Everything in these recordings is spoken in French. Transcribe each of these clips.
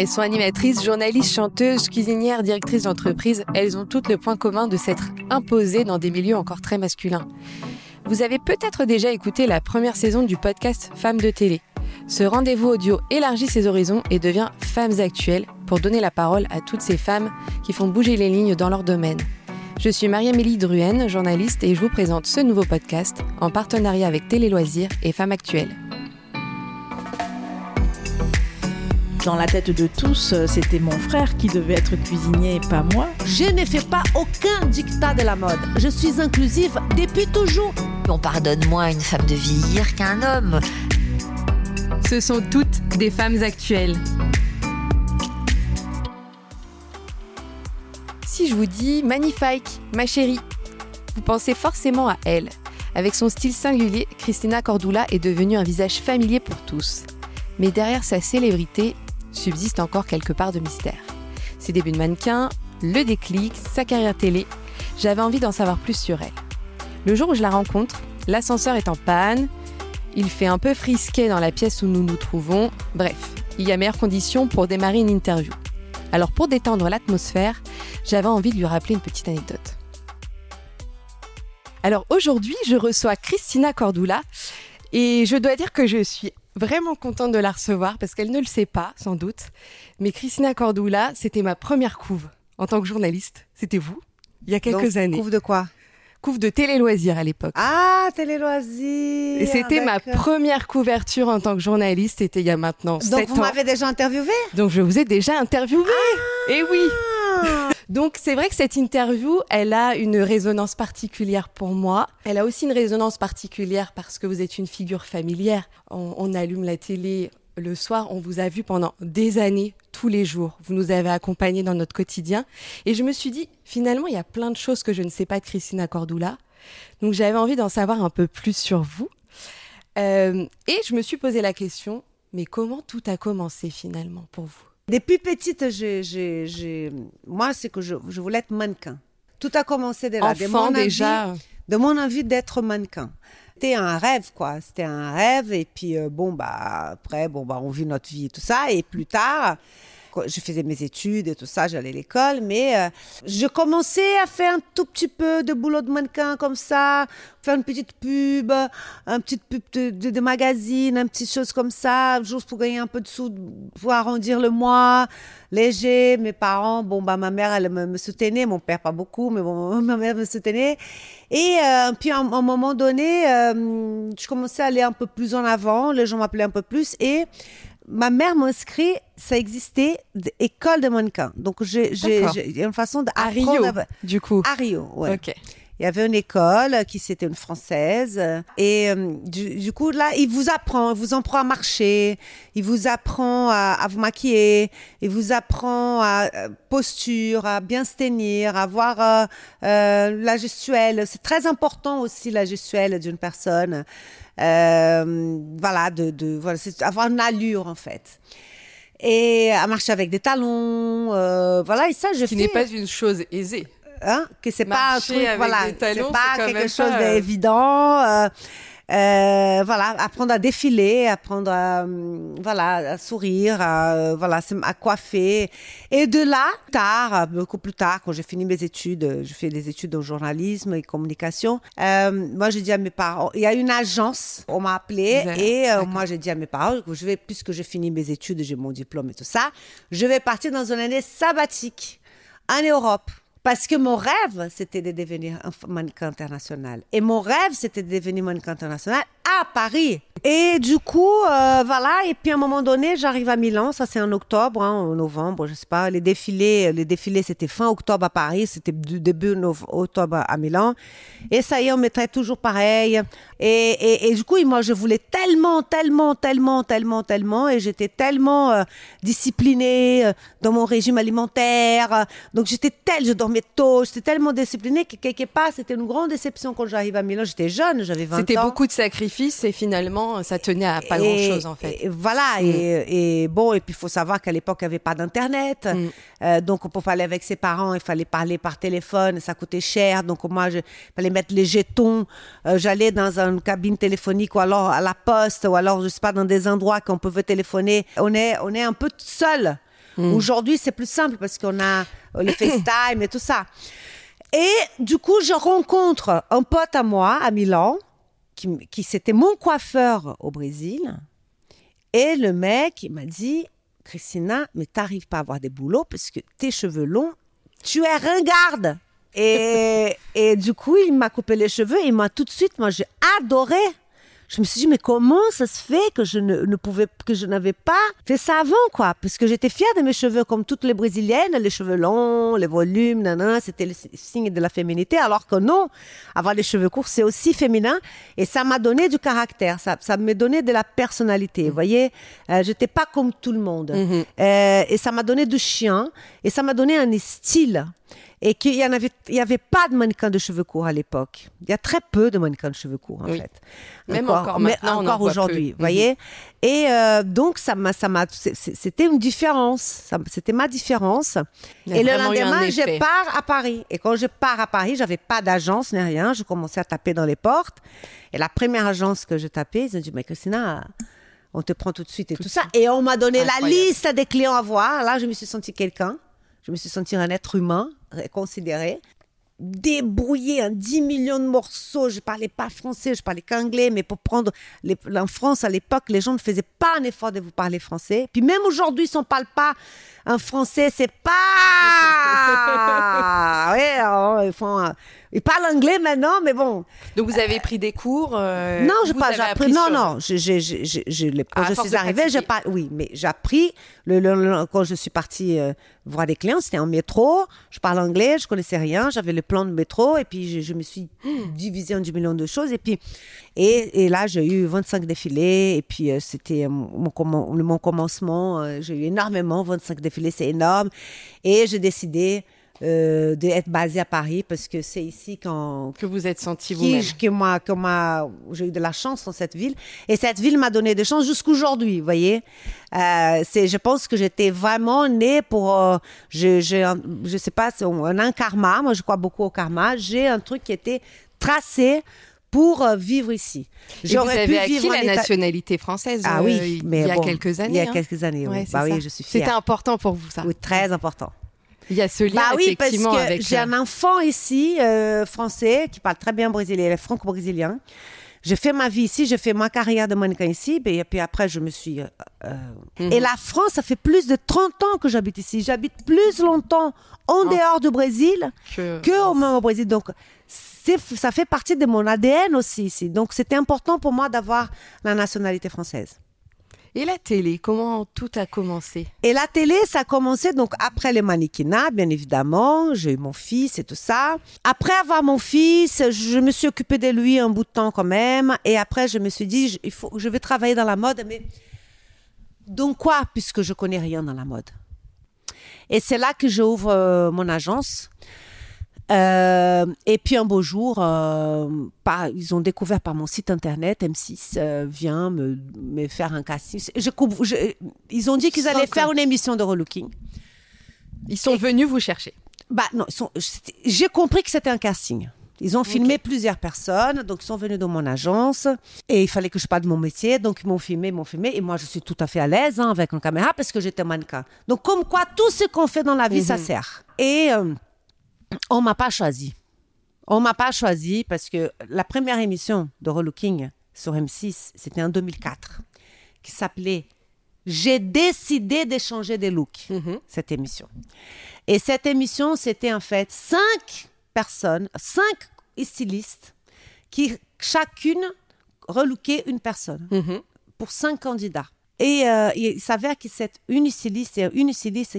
Elles sont animatrices, journalistes, chanteuses, cuisinières, directrices d'entreprise. Elles ont toutes le point commun de s'être imposées dans des milieux encore très masculins. Vous avez peut-être déjà écouté la première saison du podcast Femmes de télé. Ce rendez-vous audio élargit ses horizons et devient Femmes actuelles pour donner la parole à toutes ces femmes qui font bouger les lignes dans leur domaine. Je suis Marie-Amélie Druenne, journaliste, et je vous présente ce nouveau podcast en partenariat avec Télé Loisirs et Femmes actuelles. Dans la tête de tous, c'était mon frère qui devait être cuisinier et pas moi. Je ne fais pas aucun diktat de la mode. Je suis inclusive depuis toujours. On pardonne moins à une femme de vieillir qu'à un homme. Ce sont toutes des femmes actuelles. Si je vous dis « magnifique, ma chérie », vous pensez forcément à elle. Avec son style singulier, Cristina Cordula est devenue un visage familier pour tous. Mais derrière sa célébrité subsiste encore quelque part de mystère. Ses débuts de mannequin, le déclic, sa carrière télé, j'avais envie d'en savoir plus sur elle. Le jour où je la rencontre, l'ascenseur est en panne, il fait un peu frisquet dans la pièce où nous nous trouvons. Bref, il y a meilleures conditions pour démarrer une interview. Alors pour détendre l'atmosphère, j'avais envie de lui rappeler une petite anecdote. Alors aujourd'hui, je reçois Cristina Cordula et je dois dire que je suis vraiment contente de la recevoir parce qu'elle ne le sait pas, sans doute. Mais Cristina Cordula, c'était ma première couve en tant que journaliste. C'était vous, il y a quelques années. Couve de quoi ? Couve de Télé Loisirs à l'époque. Ah, Télé Loisirs. Et c'était ma première couverture en tant que journaliste. C'était il y a maintenant 7 ans. Donc vous m'avez déjà interviewée ? Donc je vous ai déjà interviewée. Ah. Et oui. Donc c'est vrai que cette interview, elle a une résonance particulière pour moi. Elle a aussi une résonance particulière parce que vous êtes une figure familière. On allume la télé le soir, on vous a vu pendant des années, tous les jours. Vous nous avez accompagnés dans notre quotidien. Et je me suis dit, finalement, il y a plein de choses que je ne sais pas de Cristina Cordula. Donc j'avais envie d'en savoir un peu plus sur vous. Et je me suis posé la question, mais comment tout a commencé finalement pour vous ? Depuis petite, moi, c'est que je voulais être mannequin. Tout a commencé dès là. Enfant déjà. De mon envie d'être mannequin. C'était un rêve, quoi. C'était un rêve. Et puis, après, on vit notre vie et tout ça. Et plus tard, je faisais mes études et tout ça. J'allais à l'école. Mais je commençais à faire un tout petit peu de boulot de mannequin comme ça. Faire une petite pub de magazine, une petite chose comme ça. Juste pour gagner un peu de sous, pour arrondir le mois. Léger. Mes parents, ma mère, elle me soutenait. Mon père, pas beaucoup, mais ma mère me soutenait. Et puis, à un moment donné, je commençais à aller un peu plus en avant. Les gens m'appelaient un peu plus. Et ma mère m'inscrit, ça existait, école de mannequin. Donc, j'ai une façon d'apprendre. À Rio, du coup. À Rio, oui. OK. Il y avait une école qui, c'était une Française. Et du coup, là, il vous apprend à marcher. Il vous apprend à vous maquiller. Il vous apprend à posture, à bien se tenir, à voir la gestuelle. C'est très important aussi, la gestuelle d'une personne. C'est avoir une allure, en fait. Et à marcher avec des talons. Et ça, je fais. Ce n'est pas une chose aisée. Hein, que c'est marcher pas un truc, talons, c'est pas quelque chose d'évident. Apprendre à défiler, apprendre à sourire, à coiffer. Et de là, beaucoup plus tard, quand j'ai fini mes études, je fais des études en journalisme et communication. Moi, j'ai dit à mes parents, il y a une agence, on m'a appelée, moi, j'ai dit à mes parents, puisque j'ai fini mes études, j'ai mon diplôme et tout ça, je vais partir dans une année sabbatique en Europe. Parce que mon rêve, c'était de devenir mannequin international. Et mon rêve, c'était de devenir mannequin international à Paris. Et du coup, Et puis, à un moment donné, j'arrive à Milan. Ça, c'est en octobre, en novembre, je ne sais pas. Les défilés, c'était fin octobre à Paris. C'était début octobre à Milan. Et ça y est, on me traite toujours pareil. Et du coup, moi, je voulais tellement. Et j'étais tellement disciplinée dans mon régime alimentaire. Donc, je dormais tôt. J'étais tellement disciplinée que, quelque part, c'était une grande déception quand j'arrive à Milan. J'étais jeune, j'avais 20 ans. C'était beaucoup de sacrifices et finalement, ça tenait à pas grand-chose, en fait. Et puis il faut savoir qu'à l'époque, il n'y avait pas d'Internet. Donc, pour parler avec ses parents, il fallait parler par téléphone. Ça coûtait cher. Donc, moi, il fallait mettre les jetons. J'allais dans une cabine téléphonique ou alors à la poste ou alors, je ne sais pas, dans des endroits qu'on pouvait téléphoner. On est un peu seul. Aujourd'hui, c'est plus simple parce qu'on a les FaceTime et tout ça. Et du coup, je rencontre un pote à moi, à Milan, qui c'était mon coiffeur au Brésil. Et le mec, il m'a dit, « Cristina, mais t'arrives pas à avoir des boulots parce que tes cheveux longs, tu es ringarde !» Et du coup, il m'a coupé les cheveux et il m'a tout de suite, moi, j'ai adoré. Je me suis dit, mais comment ça se fait que je n'avais pas fait ça avant, quoi? Parce que j'étais fière de mes cheveux, comme toutes les Brésiliennes, les cheveux longs, les volumes, nanana, c'était le signe de la féminité, alors que non, avoir les cheveux courts, c'est aussi féminin, et ça m'a donné du caractère, ça m'a donné de la personnalité, vous voyez, j'étais pas comme tout le monde, et ça m'a donné du chien, et ça m'a donné un style. Et qu'il n'y avait pas de mannequins de cheveux courts à l'époque. Il y a très peu de mannequins de cheveux courts, en fait. Même encore maintenant, encore aujourd'hui, vous voyez. Et donc, c'était une différence. C'était ma différence. Et le lendemain, je pars à Paris. Et quand je pars à Paris, je n'avais pas d'agence, ni rien. Je commençais à taper dans les portes. Et la première agence que je tapais, ils ont dit « Mais Cristina, on te prend tout de suite et tout ça. » Et on m'a donné la liste des clients à voir. Là, je me suis sentie quelqu'un. Je me suis sentie un être humain, considéré, débrouillée en 10 millions de morceaux. Je ne parlais pas français, je ne parlais qu'anglais, mais pour prendre... en France, à l'époque, les gens ne faisaient pas un effort de vous parler français. Puis même aujourd'hui, si on ne parle pas un français, c'est pas... ouais, ils parlent anglais maintenant, mais bon... Donc, vous avez pris des cours Non, je n'ai pas appris. Non, je suis arrivée, j'ai pas... Oui, mais j'ai appris... quand je suis partie voir des clients, c'était en métro, je parle anglais, je ne connaissais rien, j'avais le plan de métro, et puis je me suis divisée en 10 millions de choses, et puis... Et là, j'ai eu 25 défilés, et puis c'était mon commencement, j'ai eu énormément, 25 défilés, c'est énorme, et j'ai décidé... d'être basée à Paris parce que c'est ici que vous êtes sentie vous-même. J'ai eu de la chance dans cette ville et cette ville m'a donné des chances jusqu'aujourd'hui, vous voyez. Je pense que j'étais vraiment née pour je sais pas, c'est un karma, moi je crois beaucoup au karma, j'ai un truc qui était tracé pour vivre ici. J'aurais pu vivre la nationalité française il y a quelques années. Il y a quelques années, oui. Je suis fière. C'était important pour vous, ça? Oui, très important. Il y a ce lien, effectivement, parce que avec... j'ai un enfant ici, français, qui parle très bien brésilien, franco-brésilien. J'ai fait ma vie ici, j'ai fait ma carrière de mannequin ici, et puis après, je me suis... Et la France, ça fait plus de 30 ans que j'habite ici. J'habite plus longtemps en dehors du Brésil que même au Brésil. Donc, ça fait partie de mon ADN aussi ici. Donc, c'était important pour moi d'avoir la nationalité française. Et la télé, comment tout a commencé? Et la télé, ça a commencé donc après les mannequinats, bien évidemment. J'ai eu mon fils et tout ça. Après avoir mon fils, je me suis occupée de lui un bout de temps quand même. Et après, je me suis dit, je vais travailler dans la mode, mais dans quoi? Puisque je ne connais rien dans la mode. Et c'est là que j'ouvre mon agence. Et puis un beau jour, ils ont découvert par mon site internet, M6 vient me faire un casting. Ils ont dit qu'ils allaient faire une émission de relooking. Ils sont venus vous chercher. Non, j'ai compris que c'était un casting. Ils ont filmé plusieurs personnes, donc ils sont venus dans mon agence et il fallait que je parle de mon métier, donc ils m'ont filmé et moi je suis tout à fait à l'aise avec une caméra parce que j'étais mannequin. Donc comme quoi tout ce qu'on fait dans la vie ça sert. Et on m'a pas choisi. On m'a pas choisi parce que la première émission de relooking sur M6, c'était en 2004, qui s'appelait « J'ai décidé d'échanger des looks », cette émission. Et cette émission, c'était en fait 5 stylistes qui chacune relookait une personne pour 5 candidats. Et il s'avère que c'est une styliste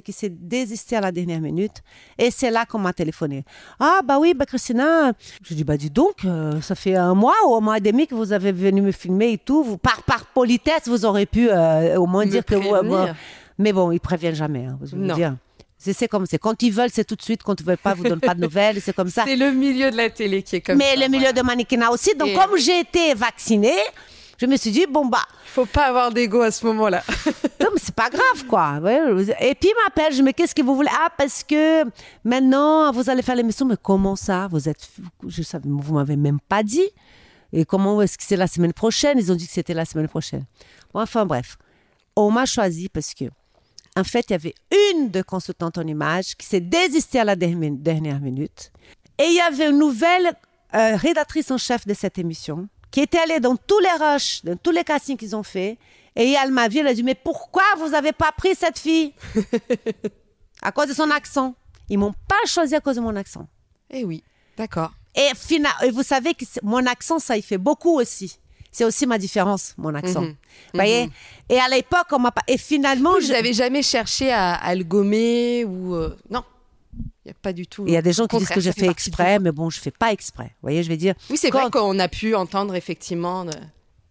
qui s'est désistée à la dernière minute. Et c'est là qu'on m'a téléphoné. « Ah, Cristina... » Je dis, dis donc, ça fait un mois ou un mois et demi que vous avez venu me filmer et tout. Vous, par politesse, vous aurez pu au moins me dire prévenir. Que... mais bon, ils ne préviennent jamais, hein, vous allez dire. C'est comme c'est. Quand ils veulent, c'est tout de suite. Quand ils ne veulent pas, ils ne vous donnent pas de nouvelles. C'est comme ça. C'est le milieu de la télé qui est comme ça. Mais le milieu de mannequinat aussi. Donc, comme j'ai été vaccinée... Je me suis dit, faut pas avoir d'ego à ce moment-là. Non, mais c'est pas grave, quoi. Et puis, il m'appelle, je me dis, qu'est-ce que vous voulez? Ah, parce que maintenant, vous allez faire l'émission. Mais comment ça? Vous m'avez même pas dit. Et comment est-ce que c'est la semaine prochaine? Ils ont dit que c'était la semaine prochaine. Bon, enfin, bref. On m'a choisi parce que En fait, il y avait une de consultante en images qui s'est désistée à la dernière minute. Et il y avait une nouvelle rédactrice en chef de cette émission qui était allée dans tous les rushs, dans tous les castings qu'ils ont fait. Et elle m'a vu, elle a dit « Mais pourquoi vous n'avez pas pris cette fille ?» À cause de son accent. Ils ne m'ont pas choisi à cause de mon accent. Eh oui, d'accord. Et vous savez que mon accent, ça y fait beaucoup aussi. C'est aussi ma différence, mon accent. Vous voyez ? Et à l'époque, on m'a pas... Et finalement... Vous n'avez jamais cherché à le gommer ou... Non, il n'y a pas du tout... Il y a des gens qui disent que j'ai fait exprès, mais bon, je ne fais pas exprès. Vous voyez, je vais dire... Oui, c'est vrai qu'on a pu entendre effectivement...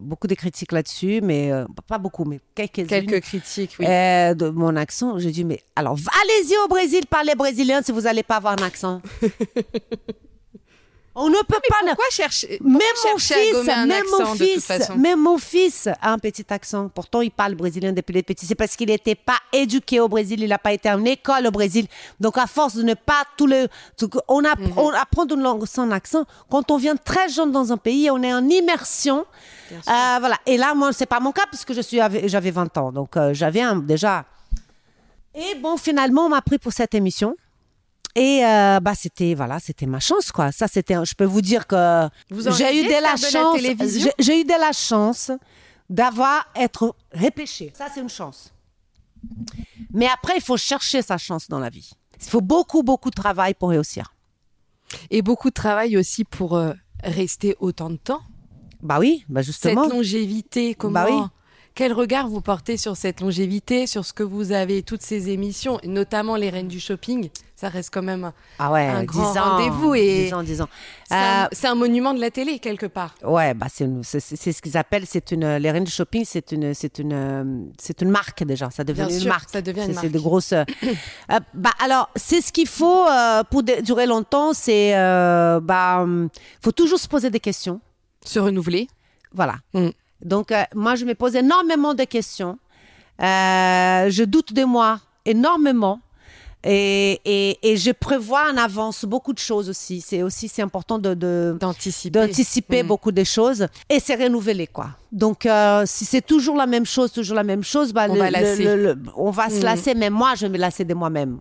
Beaucoup de critiques là-dessus, mais pas beaucoup, mais quelques critiques, oui. De mon accent, j'ai dit, mais alors, allez-y au Brésil, parlez brésilien si vous n'allez pas avoir un accent. On ne peut pas... Pourquoi chercher Même mon fils a un petit accent. Pourtant, il parle brésilien depuis les petits. C'est parce qu'il n'était pas éduqué au Brésil. Il n'a pas été en école au Brésil. Donc, à force de ne pas... on apprend une langue sans accent. Quand on vient très jeune dans un pays, on est en immersion. Voilà. Et là, moi, ce n'est pas mon cas parce que j'avais 20 ans. Donc, j'avais déjà... Et bon, finalement, on m'a pris pour cette émission. Et c'était ma chance, quoi. Ça, je peux vous dire que j'ai eu de la chance d'avoir être repêchée. Ça, c'est une chance. Mais après, il faut chercher sa chance dans la vie. Il faut beaucoup, beaucoup de travail pour réussir. Et beaucoup de travail aussi pour rester autant de temps. Bah oui, bah justement. Cette longévité, comment... Bah oui. Quel regard vous portez sur cette longévité, sur ce que vous avez, toutes ces émissions, notamment Les Reines du Shopping? Ça reste quand même un grand rendez-vous. Et 10 ans. C'est un monument de la télé, quelque part. Ouais, bah c'est ce qu'ils appellent, Les Reines du Shopping, c'est une marque déjà. Ça devient une marque. Ça devient une marque. C'est de grosses. Alors, c'est ce qu'il faut pour durer longtemps. C'est faut toujours se poser des questions. Se renouveler. Voilà. Donc, moi, je me pose énormément de questions. Je doute de moi énormément. Et je prévois en avance beaucoup de choses aussi. C'est important d'anticiper beaucoup de choses et c'est renouvelé, quoi. Donc, si c'est toujours la même chose, bah, on va se lasser. Mais moi, je vais me lasser de moi-même.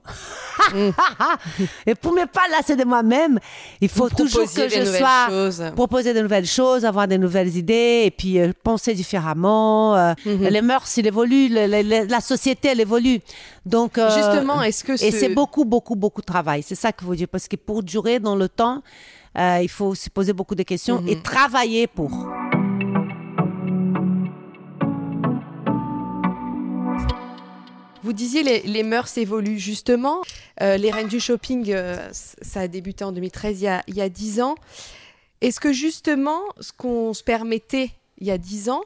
Et pour ne pas lasser de moi-même, il faut toujours que je sois... Proposer de nouvelles choses, avoir de nouvelles idées, et puis penser différemment. Les mœurs, elles évoluent, la société, elle évolue. Donc, justement, est-ce que... Et c'est beaucoup, beaucoup, beaucoup de travail. C'est ça que vous dites. Parce que pour durer dans le temps, il faut se poser beaucoup de questions et travailler pour... Vous disiez les mœurs évoluent justement. Les Reines du Shopping, ça a débuté en 2013, il y a 10 ans. Est-ce que justement, ce qu'on se permettait il y a 10 ans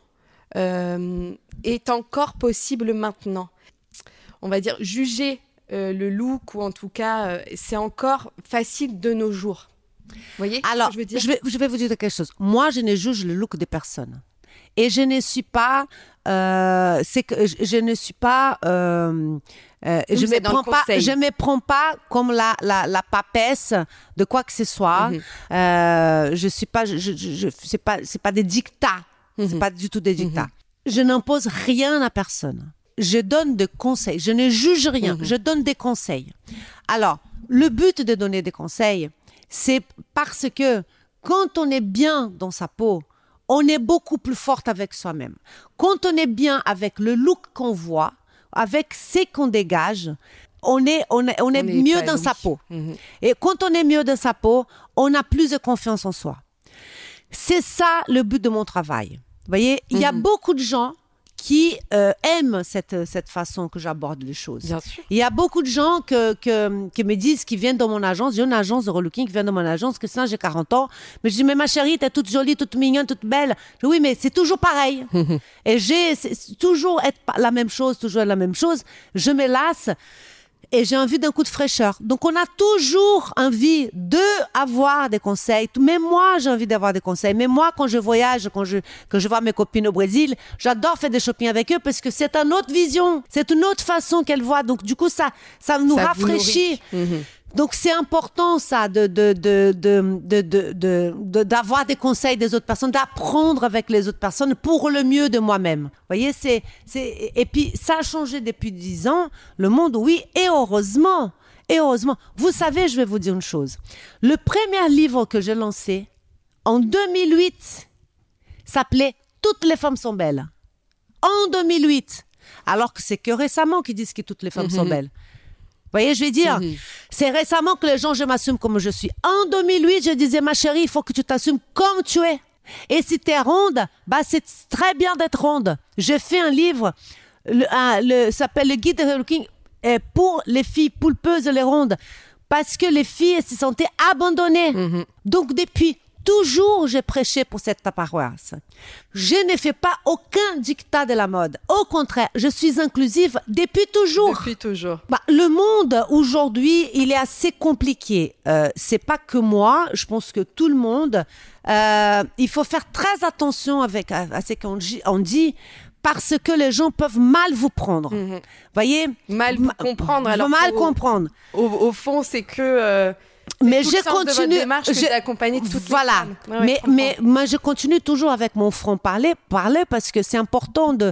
est encore possible maintenant ? On va dire juger le look ou en tout cas, c'est encore facile de nos jours. Vous voyez ? Alors, je vais vous dire quelque chose. Moi, je ne juge le look de personne. Et je ne suis pas... je me prends pas comme la papesse de quoi que ce soit. Je suis pas, je c'est pas des dictats. C'est pas du tout des dictats. Je n'impose rien à personne. Je donne des conseils. Je ne juge rien. Je donne des conseils. Alors, le but de donner des conseils, c'est parce que quand on est bien dans sa peau, on est beaucoup plus forte avec soi-même. Quand on est bien avec le look qu'on voit, avec ce qu'on dégage, on est mieux dans sa peau. Et quand on est mieux dans sa peau, on a plus de confiance en soi. C'est ça le but de mon travail. Vous voyez, il y a beaucoup de gens qui aiment cette façon que j'aborde les choses. Bien sûr. Il y a beaucoup de gens qui me disent, qui viennent dans mon agence. J'ai une agence de relooking qui vient dans mon agence, que ça, j'ai 40 ans. Mais je dis, mais ma chérie, t'es toute jolie, toute mignonne, toute belle. Je dis, oui, mais c'est toujours pareil. Et c'est toujours être la même chose. Je me lasse et j'ai envie d'un coup de fraîcheur. Donc, on a toujours envie d'avoir des conseils. Même moi, j'ai envie d'avoir des conseils. Même moi, quand je voyage, quand je vois mes copines au Brésil, j'adore faire des shopping avec eux parce que c'est une autre vision. C'est une autre façon qu'elles voient. Donc, du coup, ça nous rafraîchit. Donc c'est important ça d'avoir des conseils des autres personnes, d'apprendre avec les autres personnes pour le mieux de moi-même. Vous voyez, et puis ça a changé depuis 10 ans, le monde, oui, et heureusement. Et heureusement, vous savez, je vais vous dire une chose. Le premier livre que j'ai lancé en 2008 s'appelait « Toutes les femmes sont belles ». En 2008, alors que c'est que récemment qu'ils disent que toutes les femmes sont belles. Vous voyez, je vais dire, c'est récemment que les gens, je m'assume comme je suis. En 2008, je disais, ma chérie, il faut que tu t'assumes comme tu es. Et si tu es ronde, bah, c'est très bien d'être ronde. J'ai fait un livre, ça s'appelle « Le guide de looking » pour les filles poulpeuses et les rondes, parce que les filles se sentaient abandonnées. Donc, depuis toujours, j'ai prêché pour cette paroisse. Je ne fais pas aucun dictat de la mode. Au contraire, je suis inclusive depuis toujours. Depuis toujours. Bah, le monde, aujourd'hui, il est assez compliqué. C'est pas que moi, je pense que tout le monde. Il faut faire très attention à ce qu'on dit, parce que les gens peuvent mal vous prendre. Voyez ? Mal vous comprendre. Alors, mal comprendre. Au fond, c'est que... mais je continue d'accompagner toutes les femmes. Ouais, mais je continue toujours avec mon front parler parce que c'est important de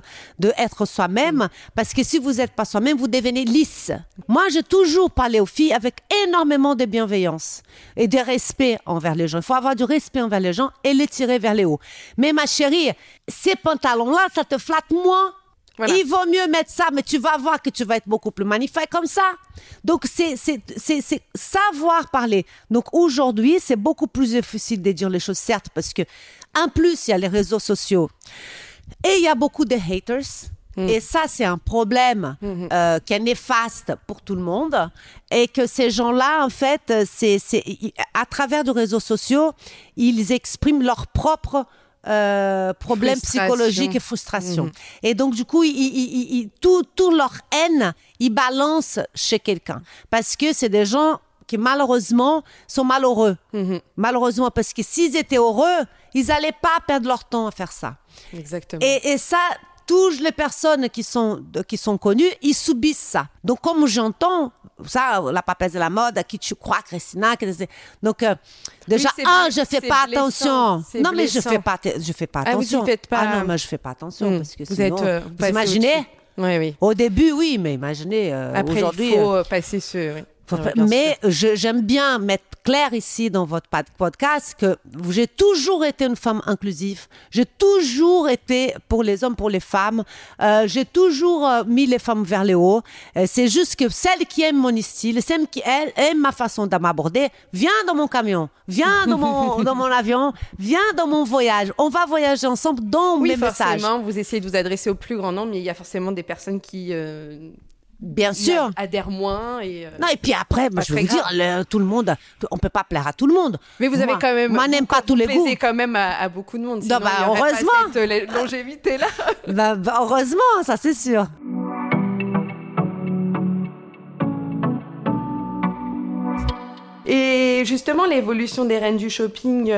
être soi-même, parce que si vous n'êtes pas soi-même, vous devenez lisse. Moi, j'ai toujours parlé aux filles avec énormément de bienveillance et de respect envers les gens. Il faut avoir du respect envers les gens et les tirer vers les hauts. Mais ma chérie, ces pantalons-là, ça te flatte moins. Voilà. Il vaut mieux mettre ça, mais tu vas voir que tu vas être beaucoup plus magnifique comme ça. Donc, c'est savoir parler. Donc, aujourd'hui, c'est beaucoup plus difficile de dire les choses, certes, parce que, en plus, il y a les réseaux sociaux. Et il y a beaucoup de haters. Et ça, c'est un problème qui est néfaste pour tout le monde. Et que ces gens-là, en fait, à travers les réseaux sociaux, ils expriment leur propre... problèmes psychologiques et frustrations. Et donc, du coup, tout leur haine, ils balancent chez quelqu'un. Parce que c'est des gens qui, malheureusement, sont malheureux. Malheureusement, parce que s'ils étaient heureux, ils n'allaient pas perdre leur temps à faire ça. Exactement. Et ça... toutes les personnes qui sont connues, ils subissent ça. Donc, comme j'entends, ça, la papesse de la mode, à qui tu crois, Christina, donc, déjà, je ne fais pas attention. Non, mais je ne fais pas attention. Ah, vous ne faites pas... Ah non, mais je ne fais pas attention, parce que sinon, vous imaginez, au début, oui, mais imaginez, aujourd'hui... Après, il faut passer sur... Mais j'aime bien mettre clair ici dans votre podcast que j'ai toujours été une femme inclusive. J'ai toujours été pour les hommes, pour les femmes. J'ai toujours mis les femmes vers le haut. C'est juste que celles qui aiment mon style, celles qui aiment ma façon de m'aborder, viens dans mon camion, viens dans mon, dans mon avion, viens dans mon voyage. On va voyager ensemble dans mes messages. Oui, forcément, vous essayez de vous adresser au plus grand nombre, mais il y a forcément des personnes qui... Bien sûr. Adhère moins et non, et puis après, je vais vous dire, tout le monde, on peut pas plaire à tout le monde. Mais vous avez quand même, moi n'aime pas tous les goûts. Vous plaisez quand même à beaucoup de monde. Sinon, il n'y aurait pas cette longévité là. Heureusement, ça c'est sûr. Et justement, l'évolution des reines du shopping,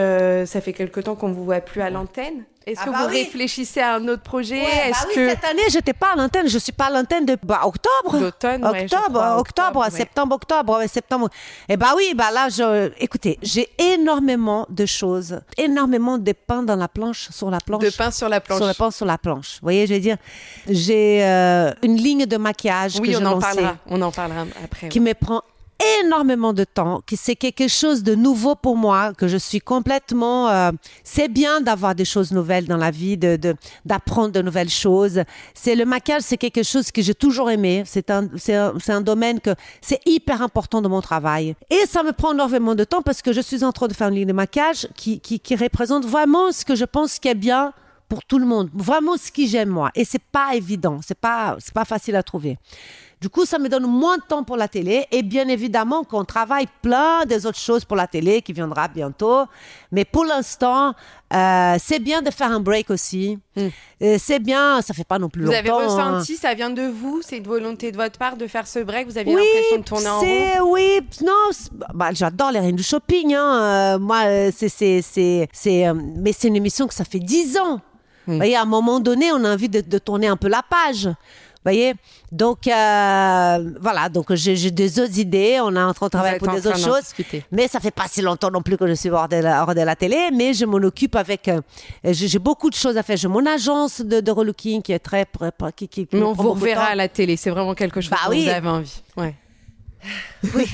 ça fait quelque temps qu'on ne vous voit plus à l'antenne. Est-ce que vous réfléchissez à un autre projet? Est-ce que cette année, je n'étais pas à l'antenne. Je ne suis pas à l'antenne de octobre. D'automne, octobre, ouais, septembre. Et là, écoutez, j'ai énormément de choses, énormément de pain dans la planche, sur la planche. Vous voyez, je veux dire, j'ai une ligne de maquillage que j'ai lancée. On en parlera après. Qui me prend énormément de temps, que c'est quelque chose de nouveau pour moi, que je suis complètement... c'est bien d'avoir des choses nouvelles dans la vie, d'apprendre de nouvelles choses. Le maquillage, c'est quelque chose que j'ai toujours aimé. C'est un domaine que c'est hyper important de mon travail. Et ça me prend énormément de temps parce que je suis en train de faire une ligne de maquillage qui représente vraiment ce que je pense qui est bien pour tout le monde. Vraiment ce que j'aime, moi. Et c'est pas évident. C'est pas facile à trouver. Du coup, ça me donne moins de temps pour la télé. Et bien évidemment qu'on travaille plein des autres choses pour la télé qui viendra bientôt. Mais pour l'instant, c'est bien de faire un break aussi. C'est bien, ça ne fait pas non plus longtemps. Vous avez ressenti, ça vient de vous, cette volonté de votre part de faire ce break? Vous aviez l'impression de tourner en rond? J'adore les reines du shopping. Moi, mais c'est une émission que ça fait 10 ans. Et à un moment donné, on a envie de tourner un peu la page. voyez, donc voilà, donc j'ai des autres idées, on est en train de travailler pour des autres choses, mais ça fait pas si longtemps non plus que je suis hors de la télé, mais je m'en occupe avec, j'ai beaucoup de choses à faire, j'ai mon agence de relooking qui est très qui mais on vous reverra à la télé, c'est vraiment quelque chose que vous avez envie. Ouais. Oui.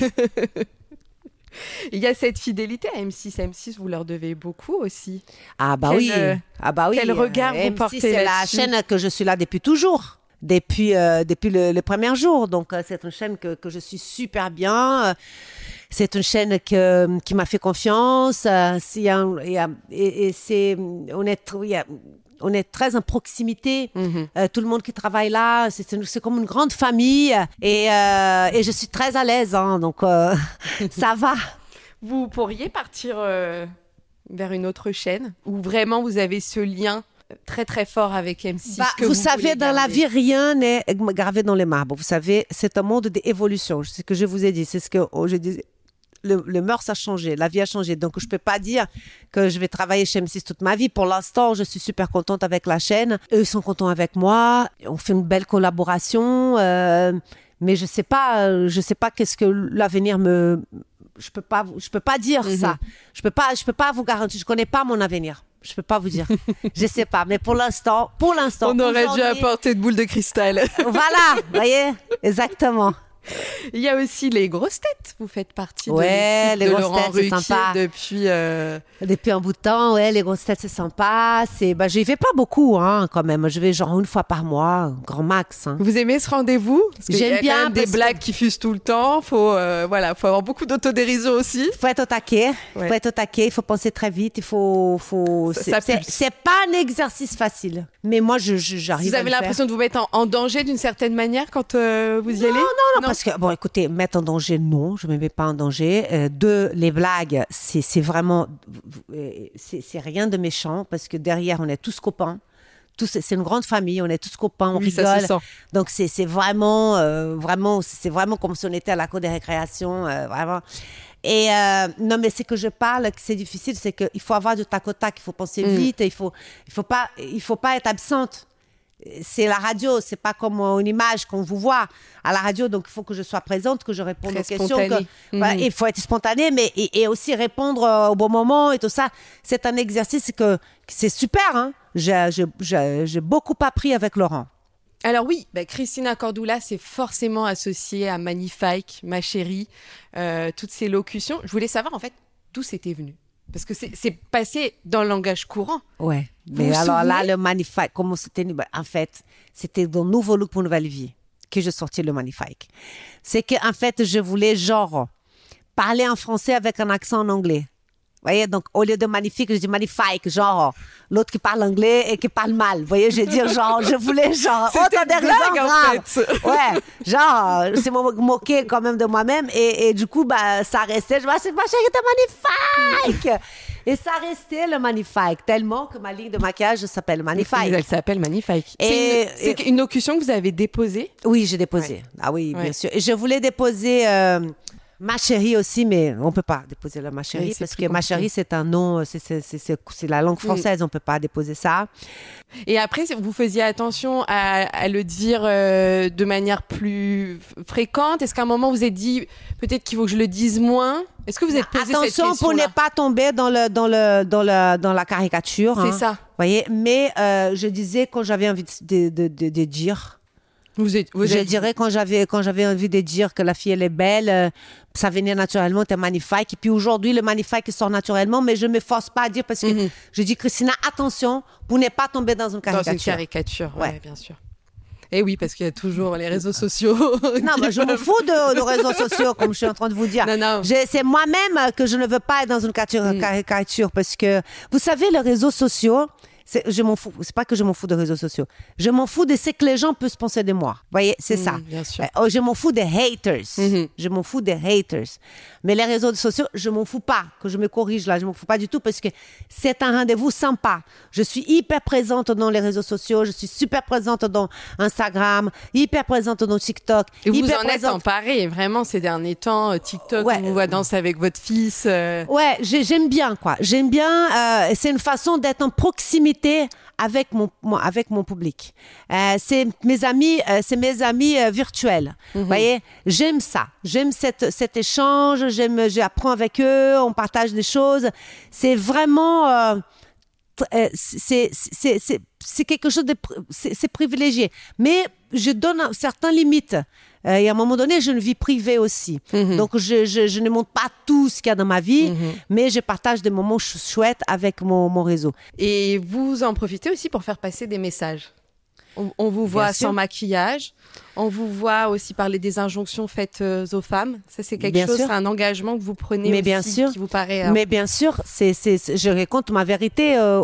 Il y a cette fidélité à M6, vous leur devez beaucoup aussi. Quel regard vous portez là-dessus. M6, c'est la chaîne que je suis là depuis toujours. Depuis le premier jour, donc c'est une chaîne que je suis super bien, c'est une chaîne qui m'a fait confiance, on est très en proximité, tout le monde qui travaille là, c'est comme une grande famille, et je suis très à l'aise, donc ça va. Vous pourriez partir vers une autre chaîne où vraiment vous avez ce lien très très fort avec M6 que vous savez, dans la vie, rien n'est gravé dans les marbres. Vous savez, c'est un monde d'évolution. C'est ce que je vous ai dit. C'est ce que je disais. Le mœurs a changé, la vie a changé. Donc, je ne peux pas dire que je vais travailler chez M6 toute ma vie. Pour l'instant, je suis super contente avec la chaîne. Eux sont contents avec moi. On fait une belle collaboration. Mais je ne sais pas qu'est-ce que l'avenir me... Je ne peux pas dire ça. Je ne peux pas vous garantir. Je ne connais pas mon avenir. Je peux pas vous dire. Je sais pas. Mais pour l'instant. On aurait dû apporter de boules de cristal. Voilà. Voyez? Exactement. Il y a aussi Les Grosses Têtes. Vous faites partie de l'équipe de Laurent Ruquier depuis un bout de temps. Ouais, Les Grosses Têtes, c'est sympa. J'y vais pas beaucoup, quand même. Je vais genre une fois par mois, grand max. Vous aimez ce rendez-vous? J'aime bien. Il y a quand même des blagues qui fusent tout le temps. Faut avoir beaucoup d'autodérision aussi. Faut être au taquet. Ouais. Faut être au taquet. Il faut penser très vite. C'est pas un exercice facile. Mais moi, j'arrive. Vous avez l'impression de vous mettre en danger d'une certaine manière quand vous y allez? Non. Parce que, bon, écoutez, mettre en danger, non, je ne me mets pas en danger. Les blagues, c'est vraiment... C'est rien de méchant, parce que derrière, on est tous copains. C'est une grande famille, on est tous copains, on rigole. Ça se sent. Donc, c'est vraiment comme si on était à la cour des récréations, vraiment... Et non, mais c'est que je parle, c'est difficile, c'est qu'il faut avoir du tac au tac, il faut penser vite, il faut pas être absente. C'est la radio, c'est pas comme une image qu'on vous voit à la radio, donc il faut que je sois présente, que je réponde aux questions. Il faut être spontané, mais et aussi répondre au bon moment et tout ça. C'est un exercice que c'est super. J'ai beaucoup appris avec Laurent. Alors oui, Cristina Cordula, c'est forcément associé à Magnifique, ma chérie, toutes ces locutions. Je voulais savoir en fait d'où c'était venu, parce que c'est passé dans le langage courant. Ouais. Mais alors là, le Magnifique, comment c'était? En fait, c'était dans Nouveau Look pour Nouvelle Vie que je sortis le Magnifique. C'est que en fait, je voulais genre parler en français avec un accent en anglais. Vous voyez, donc au lieu de magnifique, je dis magnifique, genre l'autre qui parle anglais et qui parle mal. Vous voyez, je dis genre, je voulais genre. C'était une blague en fait. Ouais, genre, c'est me moquer quand même de moi-même et du coup, ça restait. Je me disais, ma chérie, t'es magnifique. Et ça restait le magnifique, tellement que ma ligne de maquillage s'appelle magnifique. Elle s'appelle magnifique. C'est une locution que vous avez déposée? Oui, j'ai déposé. Ouais. Ah oui, ouais. Bien sûr. Et je voulais déposer. Ma chérie aussi, mais on ne peut pas déposer la ma chérie, oui, parce que ma chérie, c'est un nom, c'est la langue française, on ne peut pas déposer ça. Et après, vous faisiez attention à le dire de manière plus fréquente. Est-ce qu'à un moment, vous êtes dit, peut-être qu'il faut que je le dise moins? Est-ce que vous êtes posé cette question-là? Attention pour ne pas tomber dans la caricature. C'est ça. Voyez, mais je disais quand j'avais envie de dire... Je dirais quand j'avais envie de dire que la fille elle est belle, ça venait naturellement, t'es magnifique. Et puis aujourd'hui le magnifique sort naturellement, mais je me force pas à dire parce que je dis Christina, attention pour ne pas tomber dans une caricature. Dans une caricature, ouais, bien sûr. Et oui, parce qu'il y a toujours les réseaux sociaux. Non, mais je me fous de réseaux sociaux, comme je suis en train de vous dire. Non. C'est moi-même que je ne veux pas être dans une caricature parce que vous savez les réseaux sociaux. Je m'en fous. C'est pas que je m'en fous des réseaux sociaux. Je m'en fous de ce que les gens peuvent penser de moi. Vous voyez, c'est ça. Bien sûr. Je m'en fous des haters. Je m'en fous des haters. Mais les réseaux sociaux, je m'en fous pas. Que je me corrige là, je m'en fous pas du tout parce que c'est un rendez-vous sympa. Je suis hyper présente dans les réseaux sociaux. Je suis super présente dans Instagram, hyper présente dans TikTok. Et vous en êtes emparée vraiment ces derniers temps. TikTok, on vous voit danser avec votre fils. Ouais, j'aime bien quoi. J'aime bien. C'est une façon d'être en proximité connecter avec mon public. C'est mes amis virtuels. Mm-hmm. Vous voyez, j'aime ça. J'aime cet échange. J'apprends avec eux. On partage des choses. C'est vraiment c'est quelque chose de c'est privilégié. Mais je donne certaines limites. Et à un moment donné, j'ai une vie privée aussi. Mm-hmm. Donc, je ne montre pas tout ce qu'il y a dans ma vie, mm-hmm. mais je partage des moments chouettes avec mon réseau. Et vous en profitez aussi pour faire passer des messages. On vous voit sans maquillage. On vous voit aussi parler des injonctions faites aux femmes. Ça, c'est quelque chose, c'est un engagement que vous prenez aussi, qui vous paraît... Mais bien sûr, je raconte ma vérité à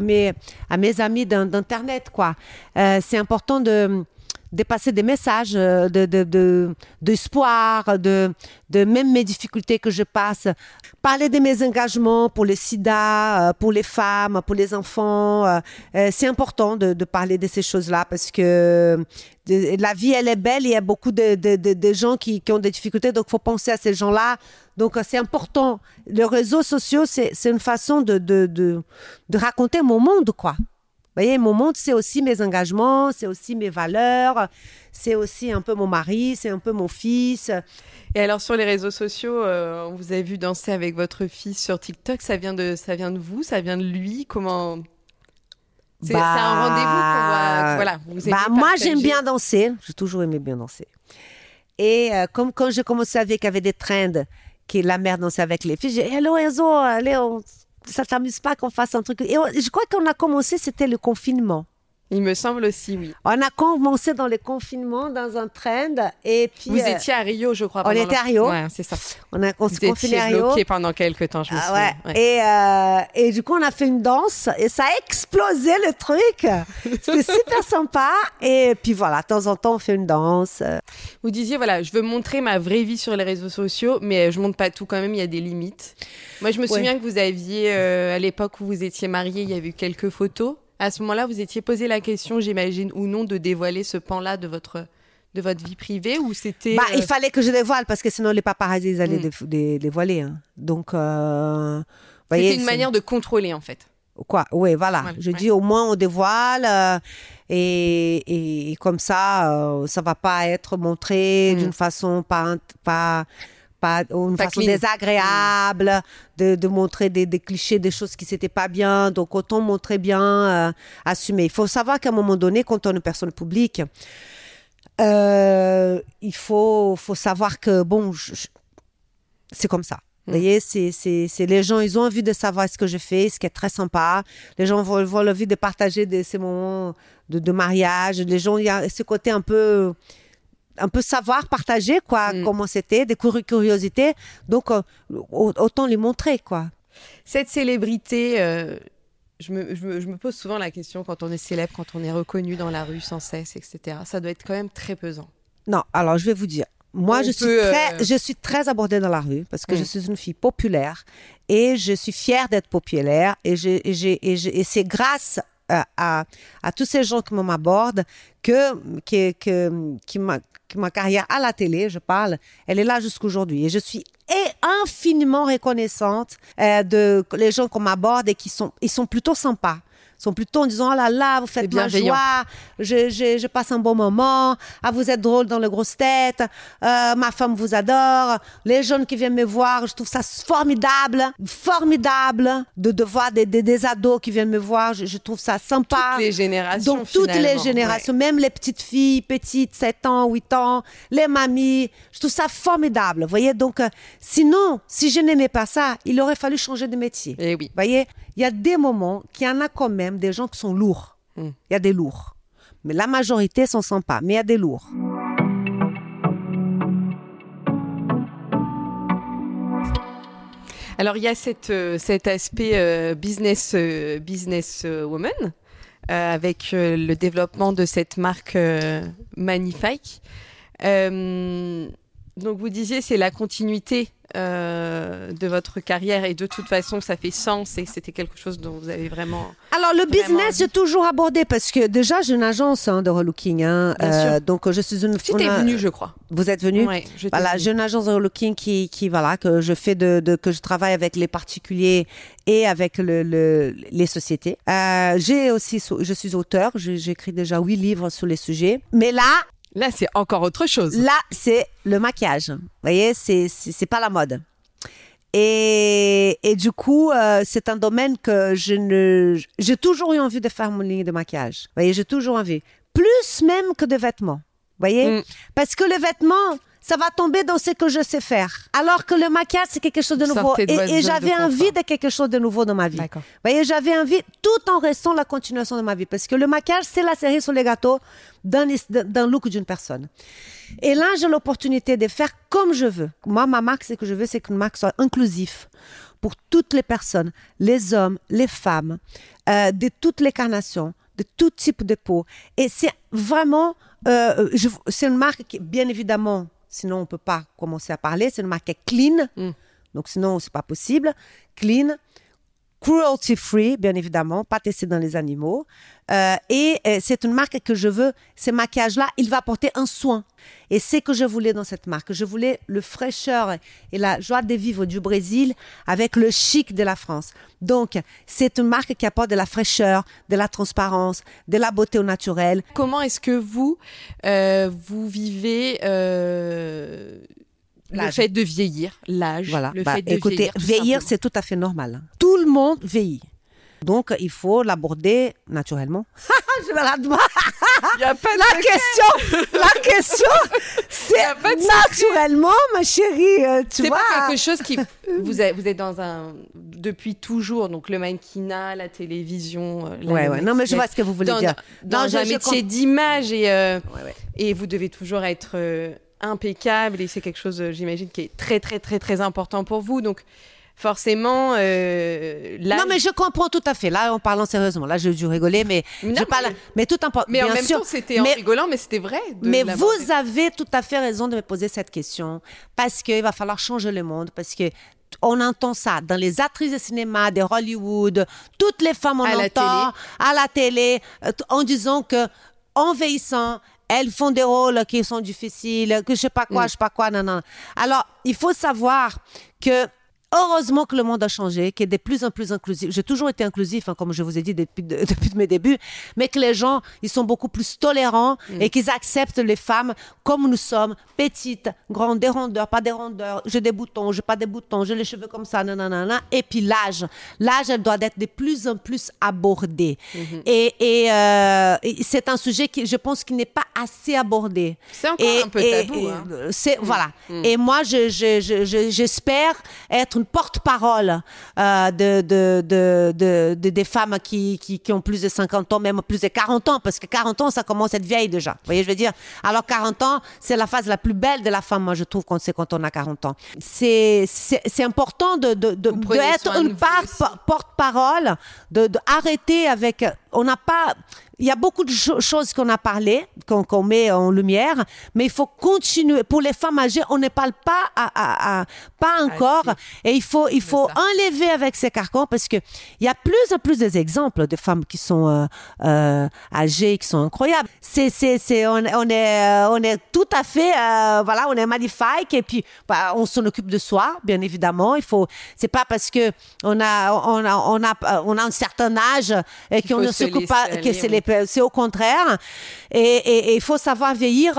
mes amis d'Internet, quoi. C'est important de passer des messages d'espoir, de même mes difficultés que je passe, parler de mes engagements pour le sida, pour les femmes, pour les enfants. C'est important de parler de ces choses-là parce que la vie, elle est belle, il y a beaucoup de gens qui ont des difficultés, donc il faut penser à ces gens-là. Donc, c'est important. Les réseaux sociaux, c'est une façon de raconter mon monde, quoi. Vous voyez, mon monde, c'est aussi mes engagements, c'est aussi mes valeurs, c'est aussi un peu mon mari, c'est un peu mon fils. Et alors, sur les réseaux sociaux, on vous a vu danser avec votre fils sur TikTok. Ça vient de vous, ça vient de lui. Comment... c'est un rendez-vous qu'on va... Voilà, moi, j'aime bien danser. J'ai toujours aimé bien danser. Et comme quand j'ai commencé à vivre qu'il y avait des trends, que la mère dansait avec les filles, j'ai dit « Hello, Enzo, allez, on... » Ça t'amuse pas qu'on fasse un truc. Et je crois qu'on a commencé, c'était le confinement. Il me semble aussi, oui. On a commencé dans le confinement, dans un trend. Et puis, vous étiez à Rio, je crois. On était à Rio. Ouais, c'est ça. On s'est confiné à Rio. Vous étiez bloqués pendant quelques temps, je me souviens. Ouais. Et du coup, on a fait une danse et ça a explosé le truc. C'était super sympa. Et puis voilà, de temps en temps, on fait une danse. Vous disiez, voilà, je veux montrer ma vraie vie sur les réseaux sociaux, mais je montre pas tout quand même, il y a des limites. Moi, je me souviens que vous aviez, à l'époque où vous étiez mariés, il y avait eu quelques photos. À ce moment-là, vous étiez posé la question, j'imagine, ou non, de dévoiler ce pan-là de votre vie privée, ou c'était... Il fallait que je dévoile, parce que sinon les paparazzis, ils allaient dévoiler. Hein. Donc, c'était une manière de contrôler, en fait. Quoi ? Oui, voilà. Je dis, au moins, on dévoile... et comme ça, ça ne va pas être montré d'une façon pas façon clean. Désagréable, de montrer des clichés, des choses qui n'étaient pas bien. Donc, autant montrer bien, assumer. Il faut savoir qu'à un moment donné, quand on est une personne publique, il faut savoir que, bon, c'est comme ça. Vous voyez, c'est les gens, ils ont envie de savoir ce que je fais, ce qui est très sympa. Les gens vont envie de partager ces moments de mariage. Les gens, il y a ce côté un peu savoir partager quoi, comment c'était, des curiosités, donc autant les montrer quoi. Cette célébrité, je me pose souvent la question quand on est célèbre, quand on est reconnu dans la rue sans cesse, etc. Ça doit être quand même très pesant. Non, alors je vais vous dire, moi je suis très abordée dans la rue parce que je suis une fille populaire et je suis fière d'être populaire et c'est grâce à tous ces gens qui m'abordent que ma carrière à la télé, je parle, elle est là jusqu'aujourd'hui. Et je suis infiniment reconnaissante de les gens qu'on m'aborde et ils sont plutôt sympas. Ils sont plutôt en disant « Oh là là, vous faites ma joie, je passe un bon moment, ah, vous êtes drôle dans les grosses têtes, ma femme vous adore, les jeunes qui viennent me voir, je trouve ça formidable de voir des ados qui viennent me voir, je trouve ça sympa. » Toutes les générations. Donc toutes les générations, même les petites filles, 7 ans, 8 ans, les mamies, je trouve ça formidable, vous voyez. Donc sinon, si je n'aimais pas ça, il aurait fallu changer de métier. Et oui. Vous voyez, il y a des moments qu'il y en a quand même des gens qui sont lourds. Il y a des lourds. Mais la majorité sont sympas, mais il y a des lourds. Alors, il y a cet aspect business woman avec le développement de cette marque magnifique. Donc, vous disiez, c'est la continuité de votre carrière et de toute façon ça fait sens et c'était quelque chose dont vous avez vraiment... Alors le business j'ai toujours abordé parce que déjà j'ai une agence de relooking donc je suis une... Tu t'es venue je crois. Vous êtes venue? Oui. Voilà, j'ai une agence de relooking qui voilà que je fais que je travaille avec les particuliers et avec les sociétés. Je suis auteure, j'écris déjà 8 livres sur les sujets, mais là, c'est encore autre chose. Là, c'est le maquillage. Vous voyez, c'est pas la mode. Et du coup, c'est un domaine que j'ai toujours eu envie de faire mon ligne de maquillage. Vous voyez, j'ai toujours envie. Plus même que de vêtements. Vous voyez? Parce que le vêtement, ça va tomber dans ce que je sais faire. Alors que le maquillage, c'est quelque chose de nouveau. Et j'avais envie de quelque chose de nouveau dans ma vie. D'accord. Vous voyez, j'avais envie, tout en restant la continuation de ma vie. Parce que le maquillage, c'est la cerise sur le gâteau d'un look d'une personne. Et là, j'ai l'opportunité de faire comme je veux. Moi, ma marque, ce que je veux, c'est qu'une marque soit inclusive pour toutes les personnes, les hommes, les femmes, de toutes les carnations, de tout type de peau. Et c'est vraiment... c'est une marque qui, bien évidemment... Sinon, on ne peut pas commencer à parler. C'est une marque clean. Mm. Donc, sinon, ce n'est pas possible. Clean. Cruelty free, bien évidemment. Pas testé dans les animaux. Et c'est une marque que je veux. Ce maquillage-là, il va porter un soin. Et c'est ce que je voulais dans cette marque. Je voulais le fraîcheur et la joie de vivre du Brésil avec le chic de la France. Donc, c'est une marque qui apporte de la fraîcheur, de la transparence, de la beauté au naturel. Comment est-ce que vous vivez le fait de vieillir, l'âge, voilà. Écoutez, vieillir, c'est tout à fait normal. Tout le monde vieillit. Donc, il faut l'aborder naturellement. Je vais la demander. La question, c'est naturellement, ma chérie. Tu vois. C'est pas quelque chose qui... Vous êtes dans un... Depuis toujours, donc le mannequinat, la télévision... Ouais. Non, mais je vois ce que vous voulez dire. Dans un métier d'image et vous devez toujours être impeccable et c'est quelque chose, j'imagine, qui est très, très, très, très important pour vous. Donc... Forcément, là. Non, mais je comprends tout à fait. Là, en parlant sérieusement, là, j'ai dû rigoler, mais tout importe. Mais en même temps, c'était en rigolant, mais c'était vrai. Mais vous avez tout à fait raison de me poser cette question parce qu'il va falloir changer le monde parce que. On entend ça dans les actrices de cinéma, de Hollywood, toutes les femmes à la télé, en disant que en vieillissant, elles font des rôles qui sont difficiles, que je sais pas quoi, non. Alors, il faut savoir que. Heureusement que le monde a changé, qu'il est de plus en plus inclusif. J'ai toujours été inclusif, comme je vous ai dit depuis mes débuts, mais que les gens, ils sont beaucoup plus tolérants et qu'ils acceptent les femmes comme nous sommes, petites, grandes, des rondeurs, pas des rondeurs, j'ai des boutons, j'ai pas des boutons, j'ai les cheveux comme ça, nanana. Et puis l'âge, elle doit être de plus en plus abordée. Et c'est un sujet qui, je pense, qui n'est pas assez abordé. C'est encore un peu tabou. Voilà. Et moi, j'espère être une porte-parole des femmes qui ont plus de 50 ans, même plus de 40 ans, parce que 40 ans, ça commence à être vieille déjà. Vous voyez, je veux dire, alors 40 ans, c'est la phase la plus belle de la femme, moi, je trouve, quand on a 40 ans. C'est important d'être une porte-parole, d'arrêter avec... On n'a pas... Il y a beaucoup de choses qu'on a parlé, qu'on met en lumière, mais il faut continuer. Pour les femmes âgées, on ne parle pas, pas encore. Ah, et il faut enlever avec ces carcans parce qu'il y a plus en plus des exemples de femmes qui sont âgées, qui sont incroyables. On est tout à fait... on est magnifique et puis on s'en occupe de soi, bien évidemment. C'est pas parce qu'on a un certain âge et qu'on ne s'occupe pas... C'est au contraire. Et il faut savoir vieillir,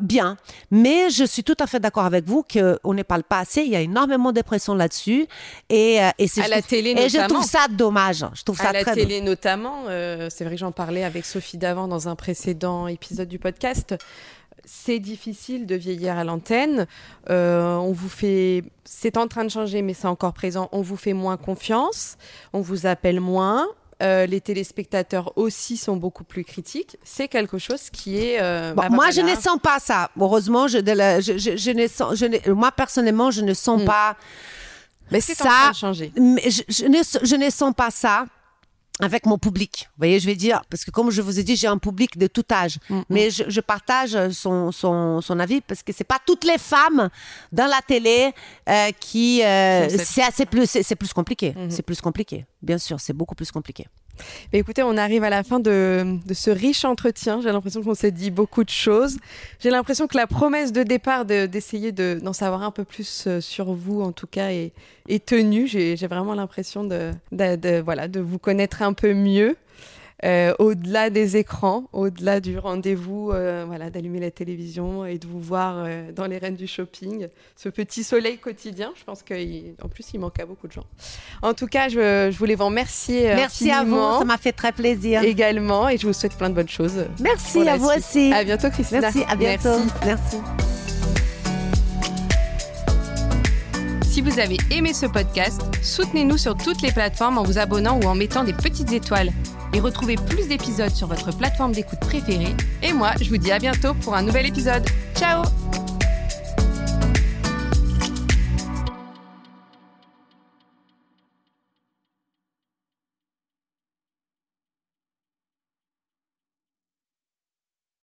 bien. Mais je suis tout à fait d'accord avec vous qu'on ne parle pas assez. Il y a énormément de pression là-dessus. Je trouve ça dommage. Je trouve ça très télé notamment, c'est vrai que j'en parlais avec Sophie Davant dans un précédent épisode du podcast. C'est difficile de vieillir à l'antenne. C'est en train de changer, mais c'est encore présent. On vous fait moins confiance. On vous appelle moins. Les téléspectateurs aussi sont beaucoup plus critiques. C'est quelque chose qui est... moi, je ne sens pas ça. Heureusement, moi, personnellement, je ne sens pas ça. Mais c'est en train de changer. Je ne sens pas ça. avec mon public. Vous voyez, je vais dire, parce que comme je vous ai dit, j'ai un public de tout âge. Mm-hmm. Mais je partage son avis parce que c'est pas toutes les femmes dans la télé qui... c'est plus compliqué. Mm-hmm. C'est plus compliqué. Bien sûr, c'est beaucoup plus compliqué. Mais écoutez, on arrive à la fin de ce riche entretien. J'ai l'impression qu'on s'est dit beaucoup de choses. J'ai l'impression que la promesse de départ d'essayer d'en savoir un peu plus sur vous, en tout cas, est tenue. J'ai vraiment l'impression de vous connaître un peu mieux, au-delà des écrans, au-delà du rendez-vous, d'allumer la télévision et de vous voir dans les Reines du Shopping. Ce petit soleil quotidien, je pense qu'en plus, il manque à beaucoup de gens. En tout cas, je voulais vous remercier. Merci à vous, ça m'a fait très plaisir. Également, et je vous souhaite plein de bonnes choses. Merci à vous aussi. À bientôt, Cristina. Merci, à bientôt. Merci. Si vous avez aimé ce podcast, soutenez-nous sur toutes les plateformes en vous abonnant ou en mettant des petites étoiles. Et retrouvez plus d'épisodes sur votre plateforme d'écoute préférée. Et moi, je vous dis à bientôt pour un nouvel épisode. Ciao!